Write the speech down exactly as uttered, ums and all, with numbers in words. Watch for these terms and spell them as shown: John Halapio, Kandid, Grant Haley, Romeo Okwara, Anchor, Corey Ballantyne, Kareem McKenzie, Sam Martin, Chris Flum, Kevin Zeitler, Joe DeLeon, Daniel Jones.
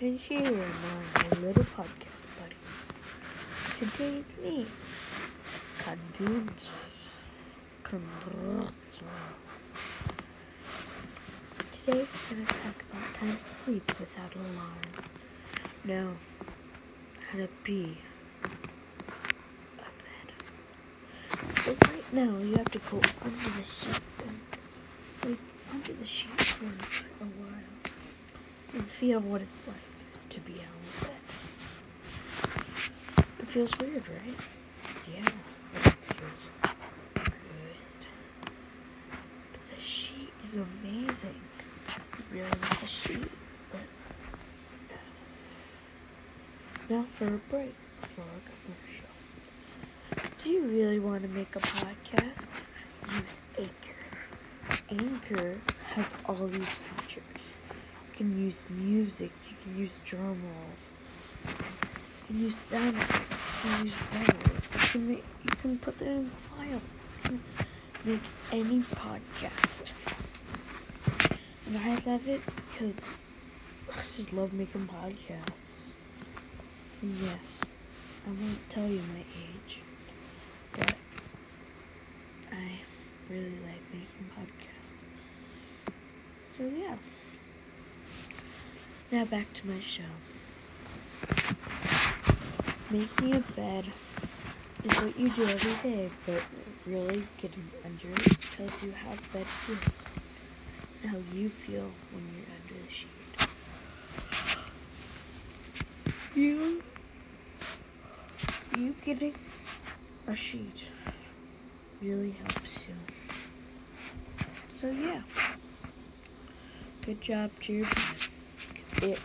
and here among my little podcast buddies. Today it's me, Kandid. Today we're going to talk about how to sleep without an alarm. No, how to be a bed. So right now you have to go under the sheet and sleep under the sheet for a while. And feel what it's like to be out of bed. It feels weird, right? Yeah, it feels good. But the sheet is amazing. I really like the sheet, but no. Now for a break, for a commercial. Do you really want to make a podcast? Use Anchor. Anchor has all these features. You can use music, you can use drum rolls, you can use sound effects, you can use bubbles, you can, make, you can put them in the file, you can make any podcast. And I love it because I just love making podcasts. And yes, I won't tell you my age, but I really like making podcasts. So yeah. Now back to my show. Making a bed is what you do every day, but really getting under it tells you how bed feels, how you feel when you're under the sheet. You, you getting a sheet really helps you. So yeah, good job to your bed. It